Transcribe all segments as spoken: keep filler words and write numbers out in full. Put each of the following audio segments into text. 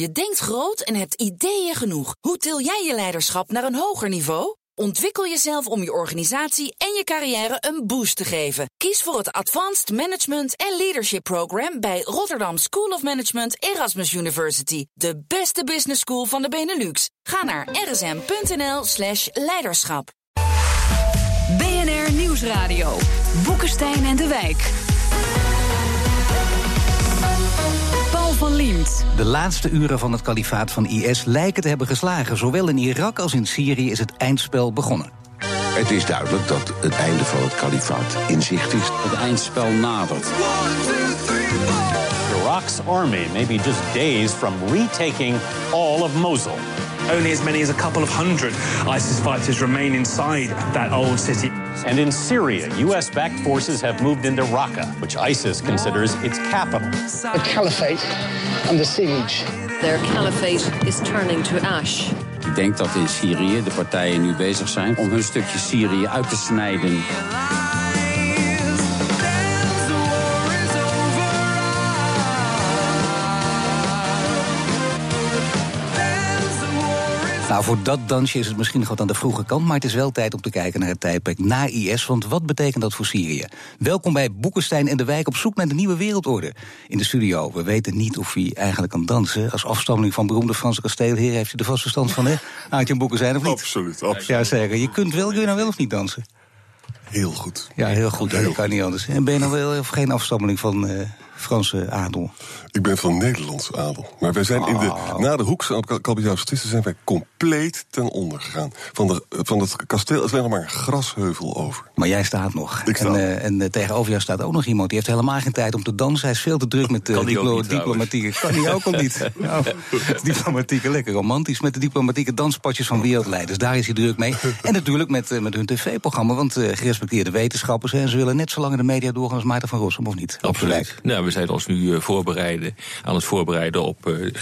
Je denkt groot en hebt ideeën genoeg. Hoe til jij je leiderschap naar een hoger niveau? Ontwikkel jezelf om je organisatie en je carrière een boost te geven. Kies voor het Advanced Management en Leadership Program bij Rotterdam School of Management Erasmus University. De beste business school van de Benelux. Ga naar rsm.nl slash leiderschap. B N R Nieuwsradio. Boekestijn en de Wijk. De laatste uren van het kalifaat van I S lijken te hebben geslagen. Zowel in Irak als in Syrië is het eindspel begonnen. Het is duidelijk dat het einde van het kalifaat in zicht is. Het eindspel nadert. Iraq's army may be just days from retaking all of Mosul. Only as many as a couple of hundred ISIS fighters remain inside that old city. And in Syria, U S-backed forces have moved into Raqqa, which ISIS considers its capital. The caliphate and the siege. Their caliphate is turning to ash. Ik denk dat in Syrië de partijen nu bezig zijn om hun stukje Syrië uit te snijden. Nou, voor dat dansje is het misschien nog wat aan de vroege kant, maar het is wel tijd om te kijken naar het tijdperk na I S, want wat betekent dat voor Syrië? Welkom bij Boekestijn en de Wijk op zoek naar de nieuwe wereldorde. In de studio, we weten niet of hij eigenlijk kan dansen. Als afstammeling van beroemde Franse kasteelheer heeft u de vaste stand van, hè? Arend Jan Boekestijn of niet? Absoluut, absoluut. Ja, zeker. Je kunt wel, kun je nou wel of niet dansen? Heel goed. Ja, heel goed. Dat kan niet anders. En ben je nou wel of geen afstammeling van uh, Franse adel? Ik ben van Nederlandse adel. Maar wij zijn oh. in de, na de Hoekse Calvinisatisten zijn wij compleet ten onder gegaan. Van, de, van het kasteel is nog maar een grasheuvel over. Maar jij staat nog. Ik sta. En, uh, en uh, tegenover jou staat ook nog iemand. Die heeft helemaal geen tijd om te dansen. Hij is veel te druk met uh, diplo- diplomatieke... Kan hij ook al niet. Nou, diplomatieke, lekker romantisch. Met de diplomatieke danspadjes van wereldleiders. Daar is hij druk mee. En natuurlijk met, uh, met hun tv-programma. Want uh, gerespecteerde wetenschappers. En ze willen net zo lang in de media doorgaan als Maarten van Rossum, of niet? Absoluut. Nou, we zijn ons nu uh, voorbereiden. aan het voorbereiden op uh,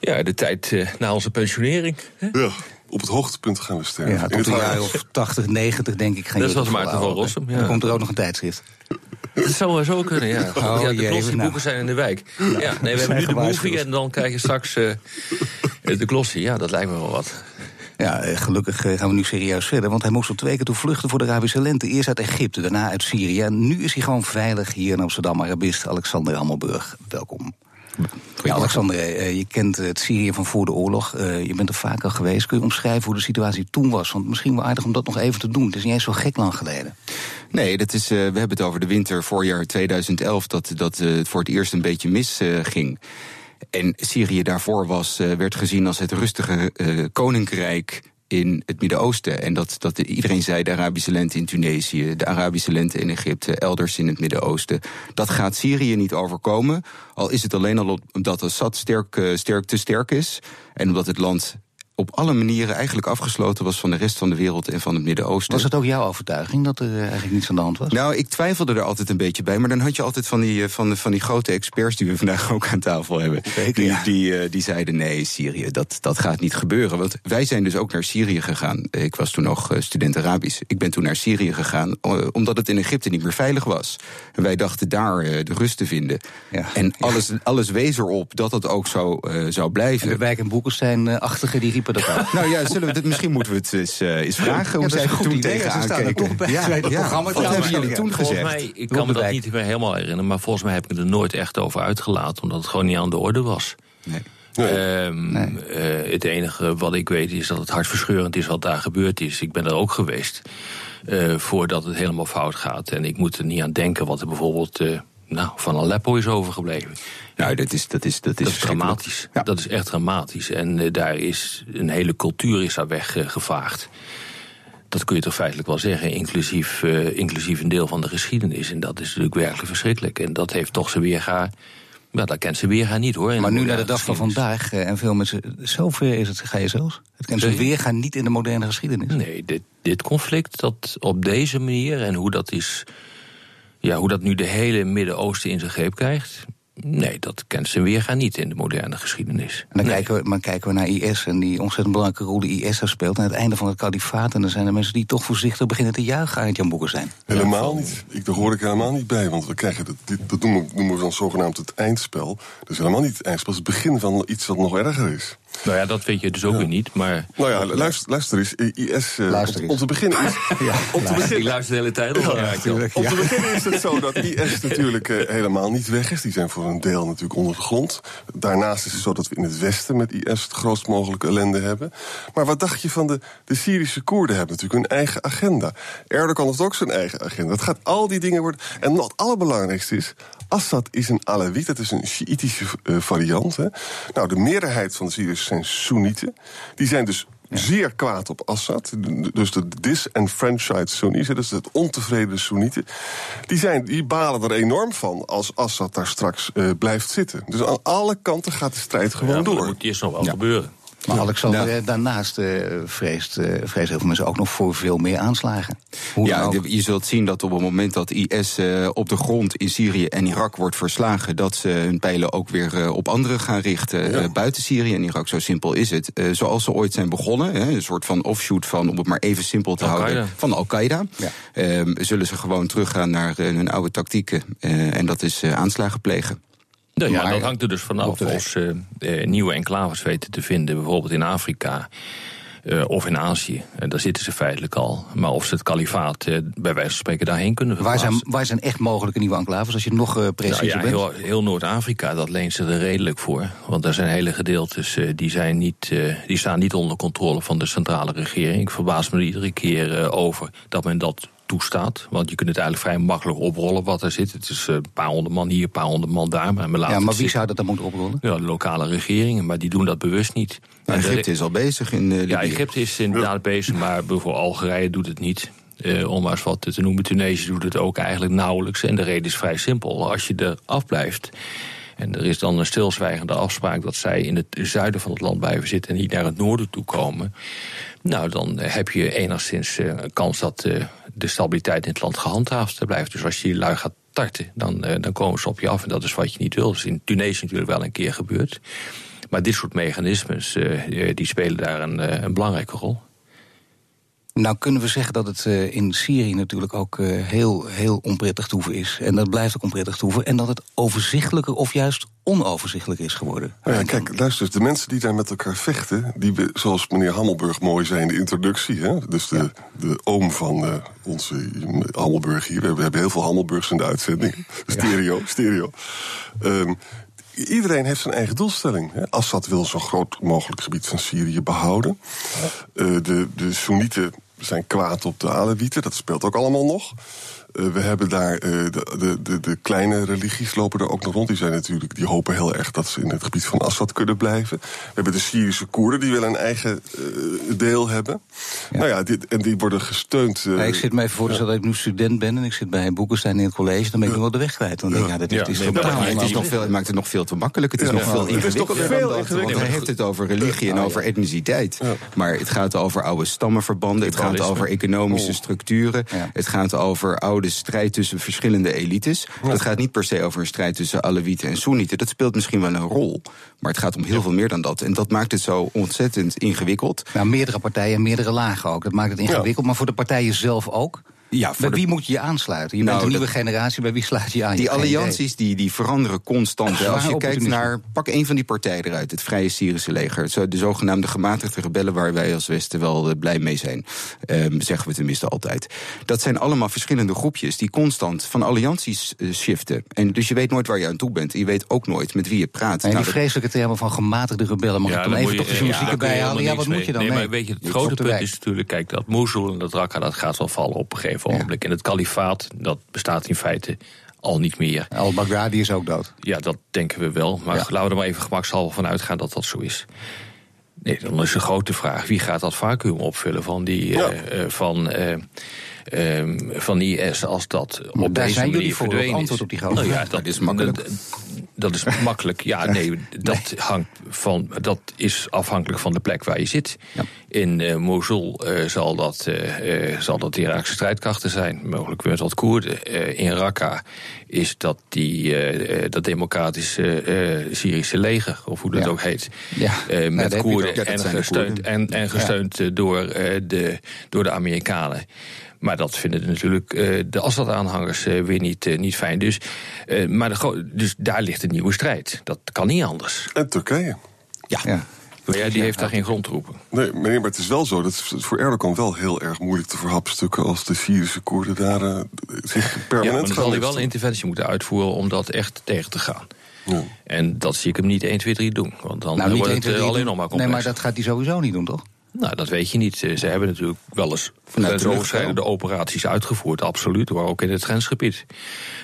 ja, de tijd uh, na onze pensionering. Hè? Ja, op het hoogtepunt gaan we sterven. Ja, tot een jaar of tachtig, negentig denk ik. Gaan dat was Maarten van Rossum. Ja. Dan komt er ook nog een tijdschrift. Dat zou wel zo kunnen, ja. Oh, ja de glossy nou. boeken zijn in de wijk. Ja, ja, nee, we hebben nu de movie en dan krijg je straks uh, de glossy. Ja, dat lijkt me wel wat. Ja, gelukkig gaan we nu serieus verder, want hij moest al twee keer toe vluchten voor de Arabische lente. Eerst uit Egypte, daarna uit Syrië. En nu is hij gewoon veilig hier in Amsterdam. Arabist Alexander Hammelburg, welkom. Ja, Alexander, je kent het Syrië van voor de oorlog. Je bent er vaker geweest. Kun je omschrijven hoe de situatie toen was? Want misschien wel aardig om dat nog even te doen. Het is niet eens zo gek lang geleden. Nee, dat is, uh, we hebben het over de winter voorjaar tweeduizend elf... dat, dat het uh, voor het eerst een beetje misging. Uh, En Syrië daarvoor was, werd gezien als het rustige uh, koninkrijk in het Midden-Oosten. En dat, dat iedereen zei, de Arabische lente in Tunesië, de Arabische lente in Egypte, elders in het Midden-Oosten. Dat gaat Syrië niet overkomen, al is het alleen al omdat Assad sterk, sterk, te sterk is. En omdat het land op alle manieren eigenlijk afgesloten was van de rest van de wereld en van het Midden-Oosten. Was dat ook jouw overtuiging, dat er eigenlijk niets aan de hand was? Nou, ik twijfelde er altijd een beetje bij, maar dan had je altijd van die, van, van die grote experts die we vandaag ook aan tafel hebben. Zeker, die, ja. die, die zeiden, nee, Syrië, dat, dat gaat niet gebeuren. Want wij zijn dus ook naar Syrië gegaan. Ik was toen nog student Arabisch. Ik ben toen naar Syrië gegaan, omdat het in Egypte niet meer veilig was. En wij dachten daar de rust te vinden. Ja. En alles, ja. alles wees erop dat dat ook zo uh, zou blijven. En de Wijk en Boekestijn-achtige, die riepen nou ja, zullen we dit, misschien moeten we het eens, uh, eens vragen. Hoe ja, zij goed toen tegen aankeken. Bij, ja, bij ja. Wat ja, hebben jullie toen gezegd? Mij, ik kan me dat niet meer helemaal herinneren. Maar volgens mij heb ik het er nooit echt over uitgelaten. Omdat het gewoon niet aan de orde was. Nee. Nee. Um, nee. Uh, het enige wat ik weet is dat het hartverscheurend is wat daar gebeurd is. Ik ben er ook geweest. Uh, voordat het helemaal fout gaat. En ik moet er niet aan denken wat er bijvoorbeeld... Uh, Nou, van Aleppo is overgebleven. Nou, dat is, dat is, dat is, dat is dramatisch. Ja. Dat is echt dramatisch. En uh, daar is een hele cultuur is daar weggevaagd. Uh, dat kun je toch feitelijk wel zeggen, inclusief, uh, inclusief een deel van de geschiedenis. En dat is natuurlijk werkelijk verschrikkelijk. En dat heeft toch zijn weerga. Nou, dat kent ze weerga niet, hoor. Maar nu naar de dag van vandaag, en veel mensen... Zover is het, ga je zelfs? Het kent ze weerga niet in de moderne geschiedenis. Nee, dit, dit conflict, dat op deze manier en hoe dat is... Ja, hoe dat nu de hele Midden-Oosten in zijn greep krijgt... Nee, dat kent zijn weerga niet in de moderne geschiedenis. En dan nee. kijken we, maar kijken we naar I S en die ontzettend belangrijke rol die I S heeft speelt... aan het einde van het kalifaat. En dan zijn er mensen die toch voorzichtig beginnen te juichen, Arend Jan Boekestijn. Helemaal niet. Ik, daar hoor ik helemaal niet bij. Want we krijgen dat, dit, dat noemen, noemen we dan zogenaamd het eindspel. Dat is helemaal niet het eindspel. Het is het begin van iets wat nog erger is. Nou ja, dat weet je dus ook ja. weer niet, maar... Nou ja, luister, luister eens, I S... Uh, luister eens. Om te beginnen is... ja, om te begin... Ik luister de hele tijd al. Ja, ja, ja. Om te beginnen is het zo dat I S natuurlijk uh, helemaal niet weg is. Die zijn voor een deel natuurlijk onder de grond. Daarnaast is het zo dat we in het westen met I S het grootst mogelijke ellende hebben. Maar wat dacht je van de, de Syrische Koerden hebben natuurlijk hun eigen agenda. Erdogan heeft ook zijn eigen agenda. Het gaat al die dingen worden... En wat het allerbelangrijkste is... Assad is een Alawit, dat is een Sjiitische uh, variant. Hè. Nou, de meerderheid van de Syriërs zijn Soenieten. Die zijn dus ja. zeer kwaad op Assad. Dus de disenfranchised Soenies, dat is het ontevreden Soenieten. Die, zijn, die balen er enorm van als Assad daar straks uh, blijft zitten. Dus aan alle kanten gaat de strijd gewoon ja, door. Dat moet eerst nog wel ja. gebeuren. Maar ja. Alexander, nou, daarnaast uh, vreest, uh, vreest heel veel mensen ook nog voor veel meer aanslagen. Hoe ja, de, je zult zien dat op het moment dat I S uh, op de grond in Syrië en Irak wordt verslagen... dat ze hun pijlen ook weer uh, op anderen gaan richten ja. uh, buiten Syrië en Irak. Zo simpel is het. Uh, zoals ze ooit zijn begonnen, hè, een soort van offshoot van, om het maar even simpel te Al-Qaïda. houden... van Al-Qaïda, ja. uh, zullen ze gewoon teruggaan naar uh, hun oude tactieken. Uh, en dat is uh, aanslagen plegen. Nee, maar dat hangt er dus vanaf of ze uh, nieuwe enclaves weten te vinden, bijvoorbeeld in Afrika uh, of in Azië. Uh, daar zitten ze feitelijk al. Maar of ze het kalifaat uh, bij wijze van spreken daarheen kunnen verplaatsen. Waar zijn, waar zijn echt mogelijke nieuwe enclaves, als je nog uh, preciezer nou, ja, bent? Heel, heel Noord-Afrika, dat leent ze er redelijk voor. Want daar zijn hele gedeeltes, uh, die, zijn niet, uh, die staan niet onder controle van de centrale regering. Ik verbaas me er iedere keer uh, over dat men dat... toestaat, want je kunt het eigenlijk vrij makkelijk oprollen wat er zit. Het is een paar honderd man hier, een paar honderd man daar. Maar, ja, maar wie zou dat dan moeten oprollen? Ja, de lokale regeringen, maar die doen dat bewust niet. Ja, Egypte is al bezig in Libië. Ja, Egypte is inderdaad bezig, maar bijvoorbeeld Algerije doet het niet. Uh, om maar eens wat te noemen, Tunesië doet het ook eigenlijk nauwelijks. En de reden is vrij simpel. Als je er afblijft... En er is dan een stilzwijgende afspraak dat zij in het zuiden van het land blijven zitten... en niet naar het noorden toe komen. Nou, dan heb je enigszins uh, kans dat uh, de stabiliteit in het land gehandhaafd blijft. Dus als je die lui gaat tarten, dan, uh, dan komen ze op je af. En dat is wat je niet wil. Dat is in Tunesië natuurlijk wel een keer gebeurd. Maar dit soort mechanismes, uh, die spelen daar een, een belangrijke rol. Nou kunnen we zeggen dat het in Syrië natuurlijk ook heel, heel onprettig toeven is. En dat blijft ook onprettig toeven. En dat het overzichtelijker of juist onoverzichtelijk is geworden. Nou ja, kijk, luister, de mensen die daar met elkaar vechten... die, zoals meneer Hammelburg mooi zei in de introductie... Hè, dus de, ja. de oom van uh, onze Hammelburg hier... we hebben heel veel Hammelburgs in de uitzending. Stereo, ja. stereo. Um, Iedereen heeft zijn eigen doelstelling. Assad wil zo'n groot mogelijk gebied van Syrië behouden. De, de Soenieten zijn kwaad op de Alawieten, dat speelt ook allemaal nog. We hebben daar, de, de, de kleine religies lopen er ook nog rond. Die zijn natuurlijk, die hopen heel erg dat ze in het gebied van Assad kunnen blijven. We hebben de Syrische Koerden, die willen een eigen deel hebben. Ja. Nou ja, dit, en die worden gesteund. Ja, ik zit mij even voor ja. dus dat ik nu student ben en ik zit bij Boekestijn in het college. Dan ben ik nog wel de weg kwijt. Dan denk ik, ja, dit, dit is ja, nee, totaal. Het, is nog veel, het maakt het nog veel te makkelijk. Het is ja, nog ja, veel ingewikkelder. Want hij heeft het over religie en over etniciteit. Ja. Maar het gaat over oude stammenverbanden. Het gaat over economische structuren. Het gaat over oude... de strijd tussen verschillende elites. Ja. Het gaat niet per se over een strijd tussen Alawieten en Soenieten. Dat speelt misschien wel een rol. Maar het gaat om heel ja. veel meer dan dat. En dat maakt het zo ontzettend ingewikkeld. Nou, meerdere partijen, meerdere lagen ook. Dat maakt het ingewikkeld. Ja. Maar voor de partijen zelf ook. Ja, bij wie de... moet je je aansluiten? Je nou, bent een nieuwe dat... generatie, bij wie sluit je aan? Die allianties die, die veranderen constant. Ja, als je kijkt naar, pak een van die partijen eruit, het Vrije Syrische leger. De zogenaamde gematigde rebellen waar wij als Westen wel blij mee zijn. Um, zeggen we tenminste altijd. Dat zijn allemaal verschillende groepjes die constant van allianties uh, shiften. En dus je weet nooit waar je aan toe bent. Je weet ook nooit met wie je praat. En nou, die dat... vreselijke termen van gematigde rebellen, mag ja, ik dan, dan even je, toch de journalistieke ja, bijhalen? Ja, wat mee. moet je dan nee, mee? Maar weet je, het je grote punt is natuurlijk, kijk, dat Moezel en dat Raqqa, dat gaat wel vallen op een gegeven moment. Ogenblik. En het kalifaat, dat bestaat in feite al niet meer. Al-Baghdadi is ook dood. Ja, dat denken we wel. Maar ja. laten we er maar even gemakshalve van uitgaan dat dat zo is. Nee, dan is de grote vraag, wie gaat dat vacuüm opvullen van die, ja. uh, van, uh, uh, van die I S als dat maar op deze manier verdwenen is? Daar zijn jullie voor, het antwoord op die grote vraag. Nou ja, dat, dat is makkelijk. Dat is makkelijk. Ja, nee, dat, hangt van, dat is afhankelijk van de plek waar je zit. Ja. In uh, Mosul uh, zal dat, uh, uh, zal dat de Iraakse strijdkrachten zijn. Mogelijk met wat Koerden. Uh, in Raqqa is dat die, uh, dat democratische uh, Syrische leger, of hoe dat ja. ook heet. Ja. Uh, met ja, Koerden ook, en gesteund, en, en gesteund ja. door, uh, de, door de Amerikanen. Maar dat vinden natuurlijk uh, de Assad-aanhangers uh, weer niet, uh, niet fijn. Dus, uh, maar de gro- dus daar ligt een nieuwe strijd. Dat kan niet anders. En Turkije. Ja, ja. Maar ja, die heeft daar geen grond te roepen. Nee, maar het is wel zo dat het voor Erdogan wel heel erg moeilijk te verhapstukken als de Syrische Koerden daar uh, zich permanent gaan. Ja, maar dan zal hij wel een interventie moeten uitvoeren om dat echt tegen te gaan. Ja. En dat zie ik hem niet één, twee, drie doen. Want dan nou, wordt het alleen nog maar complex. Nee, maar dat gaat hij sowieso niet doen, toch? Nou, dat weet je niet. Ze hebben natuurlijk wel eens grensoverschrijdende operaties uitgevoerd, absoluut, maar ook in het grensgebied.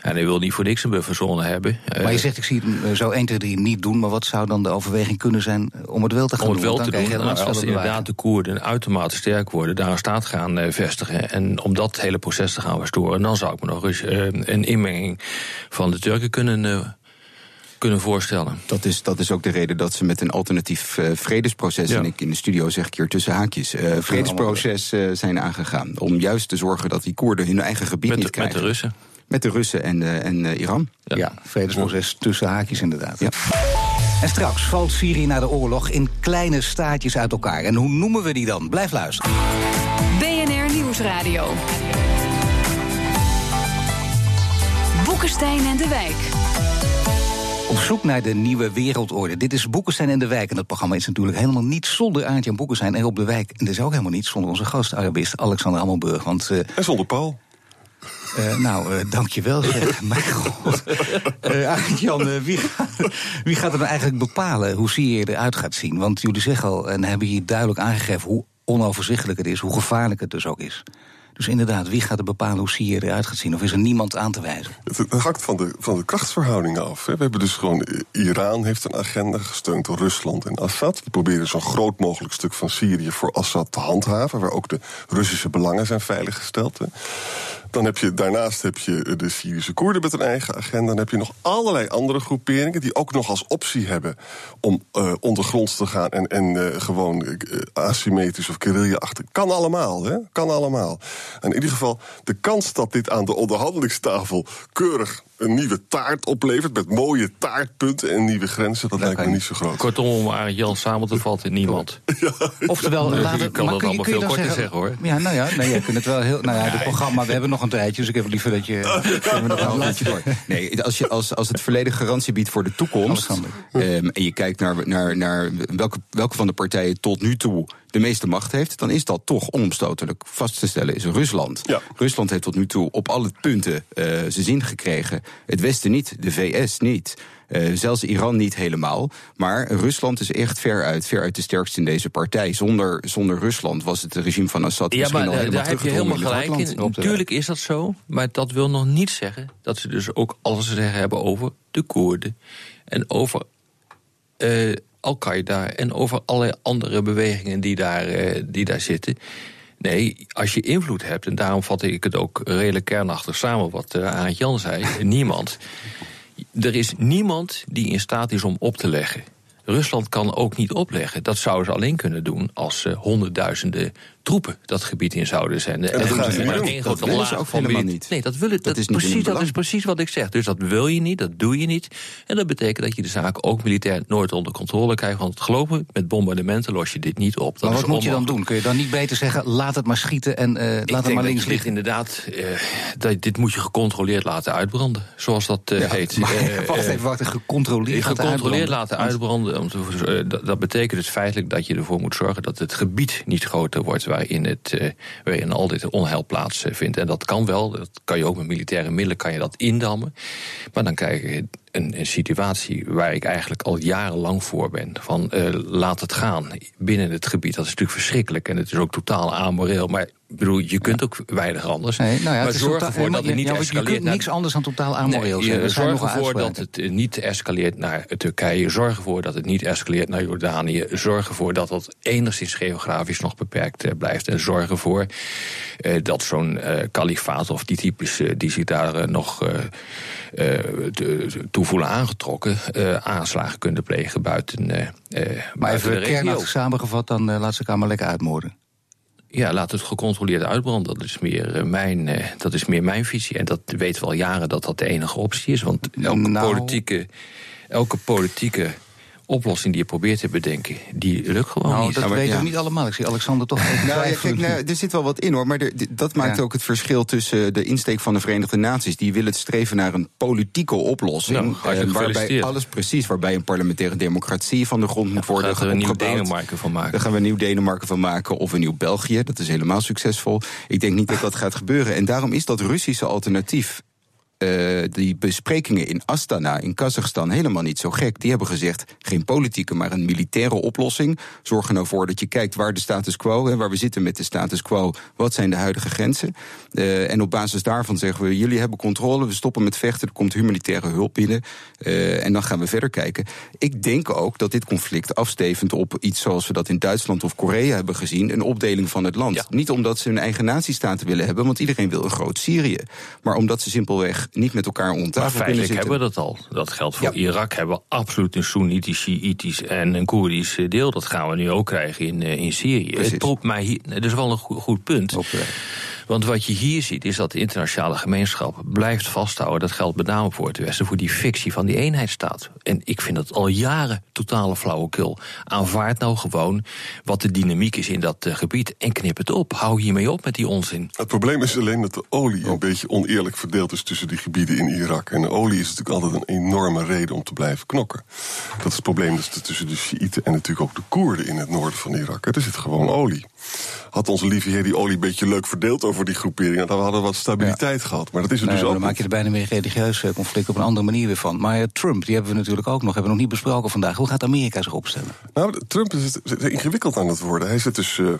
En hij wil niet voor niks een bufferzone hebben. Maar je zegt, ik zie het zo één, twee, drie niet doen, maar wat zou dan de overweging kunnen zijn om het wel te gaan doen? Om het wel te doen, nou, als inderdaad de Koerden uitermate sterk worden, daar een staat gaan uh, vestigen en om dat hele proces te gaan verstoren, dan zou ik me nog eens uh, een inmenging van de Turken kunnen Uh, kunnen voorstellen. Dat is, dat is ook de reden dat ze met een alternatief uh, vredesproces, ja. en ik in de studio zeg ik hier tussen haakjes, uh, vredesproces uh, zijn aangegaan. Om juist te zorgen dat die Koerden hun eigen gebied met de, niet krijgen. Met de Russen. Met de Russen en, uh, en uh, Iran. Ja, ja, vredesproces tussen haakjes inderdaad. Ja. En straks valt Syrië na de oorlog in kleine staatjes uit elkaar. En hoe noemen we die dan? Blijf luisteren. B N R Nieuwsradio. Boekestijn en de Wijk. Op zoek naar de nieuwe wereldorde. Dit is Boekestijn en de Wijk. En dat programma is natuurlijk helemaal niet zonder Arend Jan Boekestijn en Rob de Wijk. En dat is ook helemaal niet zonder onze gast-Arabist Alexander Hammelburg. Want, uh, en zonder Paul. Uh, nou, uh, dankjewel. Zeg. Mijn god. Uh, Arend Jan, uh, wie, wie gaat er nou eigenlijk bepalen hoe Syrië eruit gaat zien? Want jullie zeggen al, en hebben hier duidelijk aangegeven hoe onoverzichtelijk het is, hoe gevaarlijk het dus ook is. Dus inderdaad, wie gaat er bepalen hoe Syrië eruit gaat zien? Of is er niemand aan te wijzen? Het hangt van de, van de krachtsverhoudingen af. We hebben dus gewoon, Iran heeft een agenda gesteund door Rusland en Assad. We proberen zo'n groot mogelijk stuk van Syrië voor Assad te handhaven, waar ook de Russische belangen zijn veiliggesteld. Dan heb je, daarnaast heb je de Syrische Koerden met een eigen agenda. Dan heb je nog allerlei andere groeperingen die ook nog als optie hebben om uh, ondergronds te gaan en, en uh, gewoon uh, asymmetrisch of guerrilla-achtig. Kan allemaal, hè? Kan allemaal. En in ieder geval, de kans dat dit aan de onderhandelingstafel keurig een nieuwe taart oplevert, met mooie taartpunten en nieuwe grenzen, dat lijkt me niet zo groot. Kortom, om Arend Jan samen te vatten, niemand. Ja, oftewel, ja, laten we, kan dat allemaal veel korter zeggen, zeggen, hoor. Ja, nou ja, nee, je kunt het wel heel. Nou ja, het ja, programma, we hebben nog een tijdje, dus ik heb liever dat je. Uh, ja. door. Nee, als, je, als, als het verleden garantie biedt voor de toekomst, um, en je kijkt naar, naar, naar welke, welke van de partijen tot nu toe de meeste macht heeft, dan is dat toch onomstotelijk vast te stellen, is Rusland. Ja. Rusland heeft tot nu toe op alle punten uh, zijn zin gekregen. Het Westen niet, de V S niet. Uh, zelfs Iran niet helemaal. Maar Rusland is echt veruit, veruit de sterkste in deze partij. Zonder, zonder Rusland was het regime van Assad ja, misschien maar, al helemaal daar heb je helemaal gelijk in. Natuurlijk is dat zo, maar dat wil nog niet zeggen dat ze dus ook alles te zeggen hebben over de Koerden en over Uh, Al-Qaïda en over allerlei andere bewegingen die daar, uh, die daar zitten. Nee, als je invloed hebt, en daarom vatte ik het ook redelijk kernachtig samen wat uh, Arend Jan zei, niemand. Er is niemand die in staat is om op te leggen. Rusland kan ook niet opleggen. Dat zouden ze alleen kunnen doen als ze honderdduizenden troepen dat gebied in zouden zenden. En dat en, gaat maar één grote laag ook van helemaal niet. Nee, dat, wil het, dat, dat, is precies, niet dat is precies wat ik zeg. Dus dat wil je niet, dat doe je niet. En dat betekent dat je de zaak ook militair nooit onder controle krijgt. Want geloof me, met bombardementen los je dit niet op. Dat maar wat moet onmogelijk. Je dan doen? Kun je dan niet beter zeggen, laat het maar schieten en uh, laat ik het denk maar links dat liggen? Inderdaad, uh, dat, dit moet je gecontroleerd laten uitbranden. Zoals dat uh, ja, heet. Maar, uh, wacht even, wacht, gecontroleerd, gecontroleerd laten uitbranden. uitbranden. Dat, dat betekent dus feitelijk dat je ervoor moet zorgen dat het gebied niet groter wordt waarin, het, uh, waarin al dit onheil plaatsvindt. Uh, en dat kan wel, dat kan je ook met militaire middelen kan je dat indammen. Maar dan krijg je een, een situatie waar ik eigenlijk al jarenlang voor ben. Van uh, laat het gaan binnen het gebied. Dat is natuurlijk verschrikkelijk en het is ook totaal amoreel. Maar ik bedoel, je kunt ook weinig anders. Nee, nou ja, maar zorg ervoor nee, dat het niet ja, escaleert. Je kunt niks anders dan totaal amoreel nee, zijn. Zorg ervoor dat het niet escaleert naar Turkije. Zorg ervoor dat het niet escaleert naar Jordanië. Zorg ervoor dat dat enigszins geografisch nog beperkt blijft. En zorg ervoor uh, dat zo'n uh, kalifaat of die types uh, die zich daar uh, nog uh, uh, toe voelen aangetrokken, uh, aanslagen kunnen plegen buiten, uh, maar even de regio. Kernachtig samengevat, dan uh, laat ze elkaar maar lekker uitmoorden. Ja, laat het gecontroleerd uitbranden. Dat is meer mijn, dat is meer mijn visie. En dat weten we al jaren dat dat de enige optie is. Want elke, nou. politieke, elke politieke oplossing die je probeert te bedenken, die lukt gewoon nou, niet. Dat weten ja. we niet allemaal. Ik zie Alexander toch even nou, ja, kijk, nou, er zit wel wat in hoor. Maar de, de, dat maakt ja. ook het verschil tussen de insteek van de Verenigde Naties. Die willen het streven naar een politieke oplossing. Nou, eh, waarbij alles precies, waarbij een parlementaire democratie van de grond moet ja, worden opgebouwd. Daar gaan we een nieuw Denemarken van maken. Daar gaan we een nieuw Denemarken van maken. Of een nieuw België. Dat is helemaal succesvol. Ik denk niet dat dat gaat gebeuren. En daarom is dat Russische alternatief, Uh, die besprekingen in Astana, in Kazachstan, helemaal niet zo gek. Die hebben gezegd, geen politieke, maar een militaire oplossing. Zorg er nou voor dat je kijkt waar de status quo, hè, waar we zitten met de status quo, wat zijn de huidige grenzen. Uh, en op basis daarvan zeggen we, jullie hebben controle, we stoppen met vechten, er komt humanitaire hulp binnen. Uh, en dan gaan we verder kijken. Ik denk ook dat dit conflict afstevend op iets zoals we dat in Duitsland of Korea hebben gezien, een opdeling van het land. Ja. Niet omdat ze hun eigen natiestaten willen hebben, want iedereen wil een groot Syrië. Maar omdat ze simpelweg niet met elkaar ontdekt. Maar feitelijk hebben we dat al. Dat geldt voor ja. Irak. Hebben we absoluut een Soenitisch, Shiïtisch en een Koerdisch deel. Dat gaan we nu ook krijgen in, in Syrië. Precies. Het propt mij hier. Dat is wel een goed, goed punt. Okay. Want wat je hier ziet is dat de internationale gemeenschap blijft vasthouden. Dat geldt met name voor het Westen, voor die fictie van die eenheidsstaat. En ik vind dat al jaren totale flauwekul. Aanvaard nou gewoon wat de dynamiek is in dat gebied en knip het op. Hou hiermee op met die onzin. Het probleem is alleen dat de olie een beetje oneerlijk verdeeld is tussen die gebieden in Irak. En de olie is natuurlijk altijd een enorme reden om te blijven knokken. Dat is het probleem dus tussen de Sjiïten en natuurlijk ook de Koerden in het noorden van Irak. Er zit gewoon olie. Had onze lieve heer die olie een beetje leuk verdeeld over die groeperingen, dan hadden we wat stabiliteit ja. gehad. Maar dat is het nou, dus ook. Dan maak je er bijna meer religieus conflict op een andere manier weer van. Maar Trump, die hebben we natuurlijk ook nog, hebben we nog niet besproken vandaag. Hoe gaat Amerika zich opstellen? Nou, Trump is ingewikkeld aan het worden. Hij zit dus uh,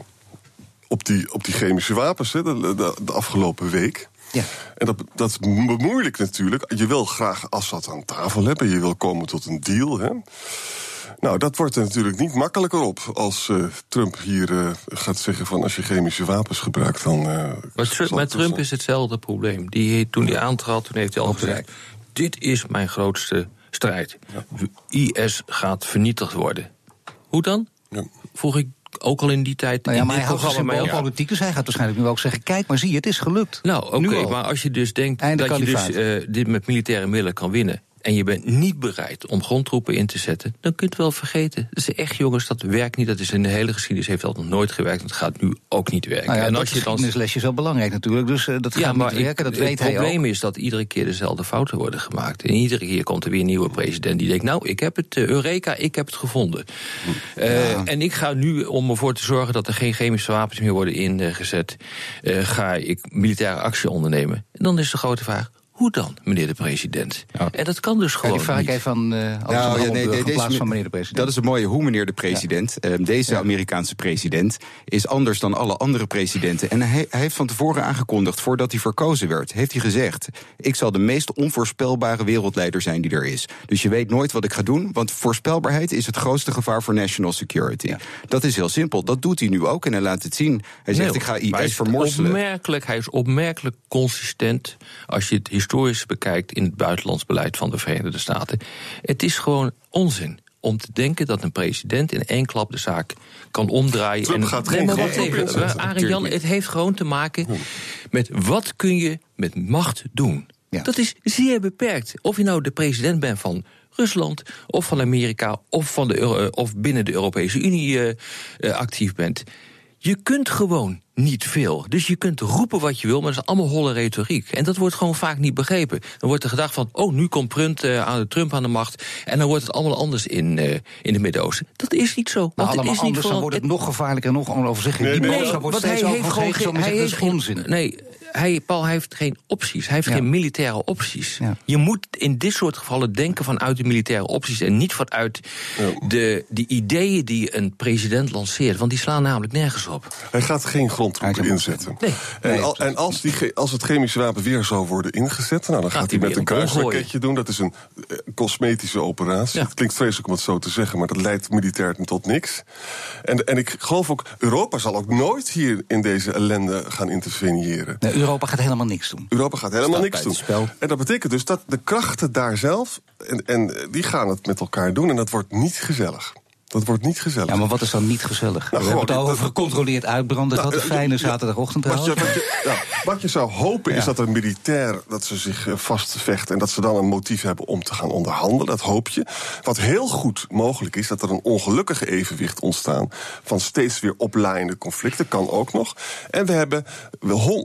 op, die, op die chemische wapens he, de, de, de afgelopen week. Ja. En dat, dat bemoeilijkt natuurlijk. Je wil graag Assad aan tafel hebben. Je wil komen tot een deal. Hè. Nou, dat wordt er natuurlijk niet makkelijker op als uh, Trump hier uh, gaat zeggen van als je chemische wapens gebruikt, dan... Uh, maar, Trump, maar Trump is hetzelfde probleem. Die, toen hij aantrad, toen heeft hij al gezegd, dit is mijn grootste strijd. Ja. I S gaat vernietigd worden. Hoe dan? Ja. Vroeg ik. Ook al in die tijd. Nou ja, maar hij houdt zich ook politiek, dus hij gaat waarschijnlijk nu ook zeggen, kijk maar zie je, het is gelukt. Nou, oké, okay, maar als je dus denkt Einde dat kalifaat. je dus uh, dit met militaire middelen kan winnen en je bent niet bereid om grondtroepen in te zetten, dan kun je het wel vergeten. Dat is echt, jongens, dat werkt niet. Dat is in de hele geschiedenis, heeft dat nog nooit gewerkt. Dat gaat nu ook niet werken. Nou ja, en als je dan... Geschiedenisles is wel belangrijk natuurlijk, dus uh, dat gaat ja, maar niet werken, dat ik, weet het hij Het probleem ook. is dat iedere keer dezelfde fouten worden gemaakt. En iedere keer komt er weer een nieuwe president die denkt, nou, ik heb het, uh, Eureka, ik heb het gevonden. Uh, ja. En ik ga nu, om ervoor te zorgen dat er geen chemische wapens meer worden ingezet, uh, ga ik militaire actie ondernemen. En dan is de grote vraag, hoe dan, meneer de president? Ja. En dat kan dus ja, gewoon die vraag niet. Ik van uh, Alexander nou, Hammelburg ja, nee, in plaats me- van meneer de president. Dat is het mooie, hoe meneer de president. Ja. Uh, deze ja. Amerikaanse president is anders dan alle andere presidenten. En hij, hij heeft van tevoren aangekondigd, voordat hij verkozen werd, heeft hij gezegd, ik zal de meest onvoorspelbare wereldleider zijn die er is. Dus je weet nooit wat ik ga doen, want voorspelbaarheid is het grootste gevaar voor national security. Ja. Dat is heel simpel. Dat doet hij nu ook en hij laat het zien. Hij zegt, nee, ik ga I S vermorselen. Opmerkelijk, hij is opmerkelijk consistent als je het historisch bekijkt in het buitenlands beleid van de Verenigde Staten. Het is gewoon onzin om te denken dat een president in één klap de zaak kan omdraaien. Trump en gaat geen grond inzetten. Arend Jan, het heeft gewoon te maken met wat kun je met macht doen. Ja. Dat is zeer beperkt. Of je nou de president bent van Rusland of van Amerika of, van de Euro- of binnen de Europese Unie uh, uh, actief bent. Je kunt gewoon niet veel. Dus je kunt roepen wat je wil, maar dat is allemaal holle retoriek. En dat wordt gewoon vaak niet begrepen. Dan wordt er gedacht van, oh, nu komt Trump, uh, Trump aan de macht en dan wordt het allemaal anders in, uh, in het Midden-Oosten. Dat is niet zo. Maar allemaal is anders, niet dan wordt het nog gevaarlijker, nog onoverzichtelijk. Nee, nee, die boodschap nee, wordt steeds overgegeven, dat is onzin. Nee, hij, Paul, hij heeft geen opties. Hij heeft ja. geen militaire opties. Ja. Je moet in dit soort gevallen denken vanuit de militaire opties en niet vanuit oh. de, de ideeën die een president lanceert. Want die slaan namelijk nergens op. Hij gaat geen grond inzetten. Nee, en al, en als, die, als het chemische wapen weer zou worden ingezet, nou, dan gaat, gaat hij met een kruisraketje doen. Dat is een uh, cosmetische operatie. Het ja. klinkt vreselijk om het zo te zeggen, maar dat leidt militair tot niks. En, en ik geloof ook, Europa zal ook nooit hier in deze ellende gaan interveneren. Nee, Europa gaat helemaal niks doen. Europa gaat helemaal niks doen. En dat betekent dus dat de krachten daar zelf, en, en die gaan het met elkaar doen, en dat wordt niet gezellig. Dat wordt niet gezellig. Ja, maar wat is dan niet gezellig? Nou, we hebben het al over gecontroleerd uitbranden. Dat is een fijne zaterdagochtend. Wat je, wat, je, ja, wat je zou hopen ja. is dat er militair, dat ze zich vastvechten en dat ze dan een motief hebben om te gaan onderhandelen. Dat hoop je. Wat heel goed mogelijk is, dat er een ongelukkig evenwicht ontstaat van steeds weer oplaaiende conflicten. Kan ook nog. En we hebben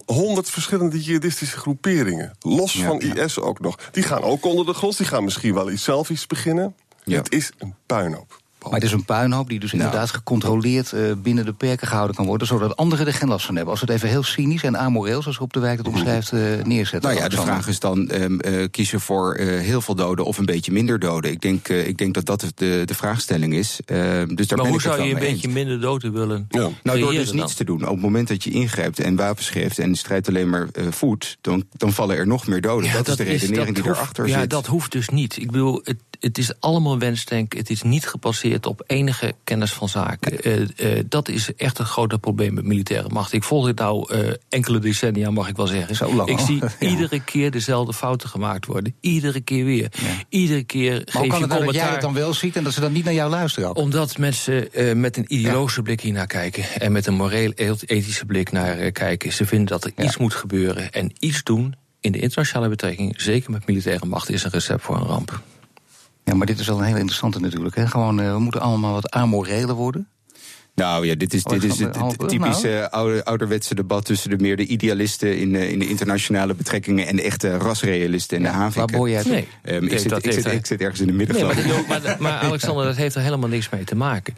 honderd verschillende jihadistische groeperingen. Los ja, van ja. I S ook nog. Die gaan ook onder de grond. Die gaan misschien wel iets selfies beginnen. Ja. Het is een puinhoop. Maar het is een puinhoop die dus inderdaad ja. gecontroleerd uh, binnen de perken gehouden kan worden, zodat anderen er geen last van hebben. Als het even heel cynisch en amoreel, zoals Rob de Wijk het omschrijft, uh, neerzet. Nou ja, de vraag is dan, um, uh, kies je voor uh, heel veel doden of een beetje minder doden? Ik denk, uh, ik denk dat dat de, de vraagstelling is. Uh, dus daar maar ben hoe ik zou je een beetje eens. minder doden willen? Ja. Nou, door dus niets te doen. Op het moment dat je ingrijpt en wapens geeft en de strijd alleen maar uh, voedt, dan, dan vallen er nog meer doden. Ja, dat, dat is de redenering is, die hoeft, erachter ja, zit. Ja, dat hoeft dus niet. Ik bedoel, het, het is allemaal wensdenken. Het is niet gepasseerd op enige kennis van zaken. Uh, uh, dat is echt een groot probleem met militaire macht. Ik volg dit nou uh, enkele decennia, mag ik wel zeggen. Zo lang ik al. zie ja. iedere keer dezelfde fouten gemaakt worden. Iedere keer weer. Ja. Iedere keer maar geef kan je het commentaar. Dat jij het dan wel ziet en dat ze dan niet naar jou luisteren? Ook. Omdat mensen uh, met een ideologische ja. blik hiernaar kijken en met een moreel-ethische blik naar uh, kijken. Ze vinden dat er ja. iets moet gebeuren en iets doen in de internationale betrekking, zeker met militaire macht, is een recept voor een ramp. Ja, maar dit is wel een hele interessante natuurlijk. Hè? Gewoon, uh, we moeten allemaal wat amoreler worden. Nou ja, dit is, dit is het, het typische oude, ouderwetse debat tussen de meer de idealisten in, in de internationale betrekkingen en de echte rasrealisten en de haviken. Waar boor jij nee, um, ik, zit, ik, zit, ik zit ergens in de midden. Nee, maar, dit, maar, maar Alexander, dat heeft er helemaal niks mee te maken.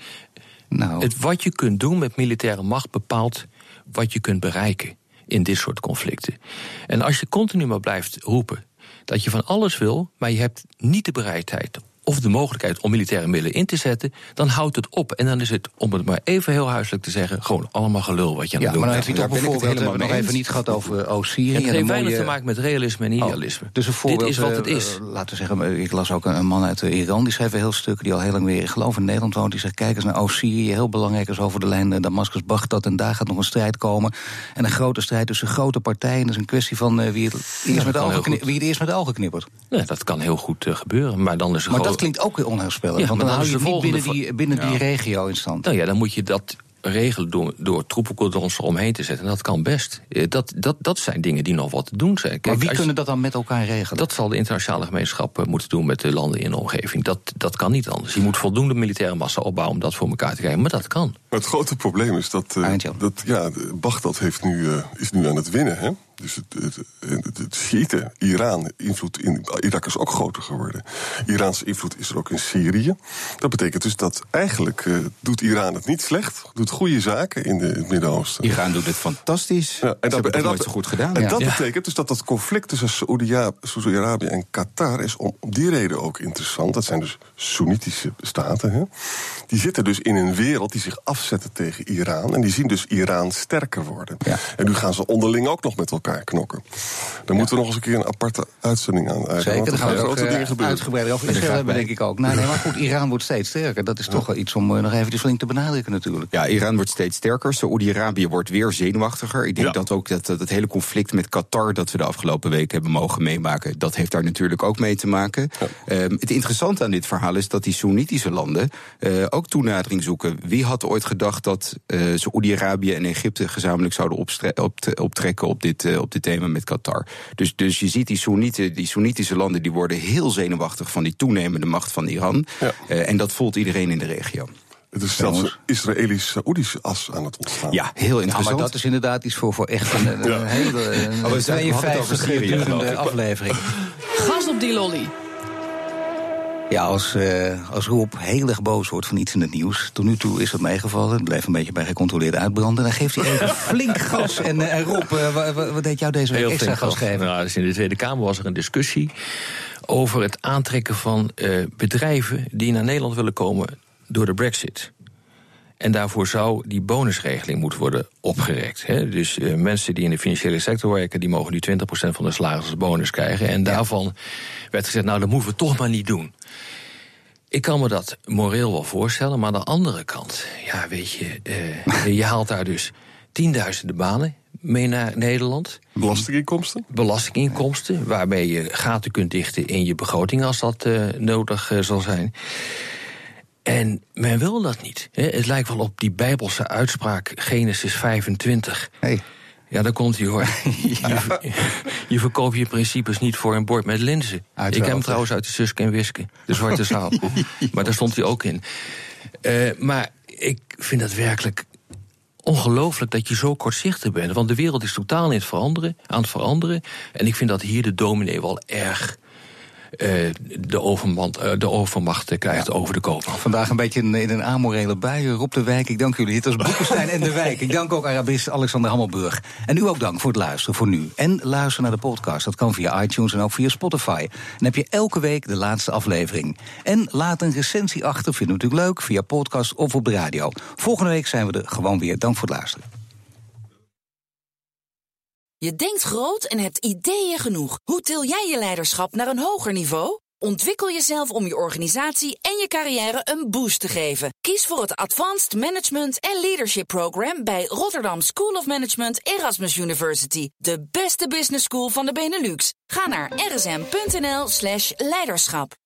Nou. Het, wat je kunt doen met militaire macht bepaalt wat je kunt bereiken in dit soort conflicten. En als je continu maar blijft roepen dat je van alles wil, maar je hebt niet de bereidheid of de mogelijkheid om militaire middelen in te zetten, dan houdt het op. En dan is het, om het maar even heel huiselijk te zeggen, gewoon allemaal gelul wat je aan het ja, doen bent. Ja, maar dan heb je toch bijvoorbeeld nog even niet gehad over oh, Syrië. Het heeft mooie weinig te maken met realisme en idealisme. Oh, dus een voorbeeld, dit is wat het is. Uh, laten we zeggen, ik las ook een man uit Iran, die schreef een heel stuk, die al heel lang weer, ik geloof in Nederland woont, die zegt, kijk eens naar oh, Syrië, heel belangrijk is over de lijn Damascus-Baghdad, en daar gaat nog een strijd komen. En een grote strijd tussen grote partijen. Dat is een kwestie van uh, wie, het ja, met ogen knip, wie het eerst met de ogen knippert. Nee, dat kan heel goed uh, gebeuren, maar dan is het dat klinkt ook weer onheilspellend, ja, want dan, dan hou je het niet binnen, die, binnen ja. die regio in stand. Nou ja, dan moet je dat regelen door, door troepencordons eromheen te zetten. En dat kan best. Dat, dat, dat zijn dingen die nog wat te doen zijn. Kijk, maar wie als, kunnen dat dan met elkaar regelen? Dat zal de internationale gemeenschap moeten doen met de landen in de omgeving. Dat, dat kan niet anders. Je moet voldoende militaire massa opbouwen om dat voor elkaar te krijgen. Maar dat kan. Maar het grote probleem is dat, uh, dat ja, Baghdad heeft nu, uh, is nu aan het winnen, hè? Dus het, het, het, het Shiiten, Iran, invloed in Irak is ook groter geworden. Iraanse invloed is er ook in Syrië. Dat betekent dus dat eigenlijk uh, doet Iran het niet slecht. Doet goede zaken in, de, in het Midden-Oosten. Iran doet het fantastisch. Ja, en dat, hebben en het nooit dat, zo goed gedaan. En ja. dat ja. betekent dus dat dat conflict tussen Saoedi-Arabië en Qatar is om die reden ook interessant. Dat zijn dus Soenitische staten. Hè? Die zitten dus in een wereld die zich afzetten tegen Iran. En die zien dus Iran sterker worden. Ja. En nu gaan ze onderling ook nog met elkaar knokken. Dan ja. moeten we nog eens een keer een aparte uitzending aan eigenlijk. Zeker, dan gaan we grote dingen gebeuren. Uitgebreid over Israël, denk ik ook. Nou, nee, maar goed, Iran wordt steeds sterker. Dat is ja. toch wel iets om uh, nog even flink te benadrukken natuurlijk. Ja, Iran wordt steeds sterker. Saoedi-Arabië wordt weer zenuwachtiger. Ik denk ja. dat ook dat, dat het hele conflict met Qatar dat we de afgelopen weken hebben mogen meemaken, dat heeft daar natuurlijk ook mee te maken. Ja. Um, het interessante aan dit verhaal is dat die Soenitische landen uh, ook toenadering zoeken. Wie had ooit gedacht dat uh, Saoedi-Arabië en Egypte gezamenlijk zouden opstre- opt- optrekken op dit op dit thema met Qatar. Dus, dus je ziet die Soenieten, die Soenitische landen, die worden heel zenuwachtig van die toenemende macht van Iran. Ja. Uh, en dat voelt iedereen in de regio. Het is zelfs een Israëlisch-Saoedische as aan het ontstaan. Ja, heel interessant. Ja, maar dat is inderdaad iets voor, voor echt een, een ja. hele een oh, we tweeënvijftig uur aflevering. Gas op die lolly. Ja, als, uh, als Rob heel erg boos wordt van iets in het nieuws. Tot nu toe is dat meegevallen. Het blijft een beetje bij gecontroleerd uitbranden. Dan geeft hij even flink gas. En uh, Rob, uh, wat, wat deed jou deze week extra gas geven? Nou, dus in de Tweede Kamer was er een discussie over het aantrekken van uh, bedrijven die naar Nederland willen komen door de Brexit. En daarvoor zou die bonusregeling moeten worden opgerekt. Hè? Dus uh, mensen die in de financiële sector werken, die mogen nu twintig procent van de salaris als bonus krijgen. En daarvan werd gezegd, nou, dat moeten we toch maar niet doen. Ik kan me dat moreel wel voorstellen, maar aan de andere kant, ja, weet je, uh, je haalt daar dus tienduizenden banen mee naar Nederland. Belastinginkomsten? Belastinginkomsten, waarbij je gaten kunt dichten in je begroting als dat uh, nodig uh, zal zijn. En men wil dat niet. Hè? Het lijkt wel op die Bijbelse uitspraak Genesis vijfentwintig. Hey. Ja, daar komt hij hoor. Ja. Je, je verkoopt je principes niet voor een bord met linzen. Uiteraard. Ik heb hem trouwens uit de Suske en Wiske, de zwarte zaal. Maar daar stond hij ook in. Uh, maar ik vind het werkelijk ongelooflijk dat je zo kortzichtig bent. Want de wereld is totaal in het veranderen, aan het veranderen. En ik vind dat hier de dominee wel erg Uh, de, overmand, uh, de overmacht krijgt ja. over de koop. Vandaag een beetje in, in een amorele bui. Rob de Wijk, ik dank jullie. Dit was Boekestijn en de Wijk. Ik dank ook Arabist Alexander Hammelburg. En u ook dank voor het luisteren voor nu. En luister naar de podcast. Dat kan via iTunes en ook via Spotify. Dan heb je elke week de laatste aflevering. En laat een recensie achter, vinden we natuurlijk leuk, via podcast of op de radio. Volgende week zijn we er gewoon weer. Dank voor het luisteren. Je denkt groot en hebt ideeën genoeg. Hoe til jij je leiderschap naar een hoger niveau? Ontwikkel jezelf om je organisatie en je carrière een boost te geven. Kies voor het Advanced Management en Leadership Program bij Rotterdam School of Management Erasmus University. De beste business school van de Benelux. Ga naar r s m punt n l slash leiderschap.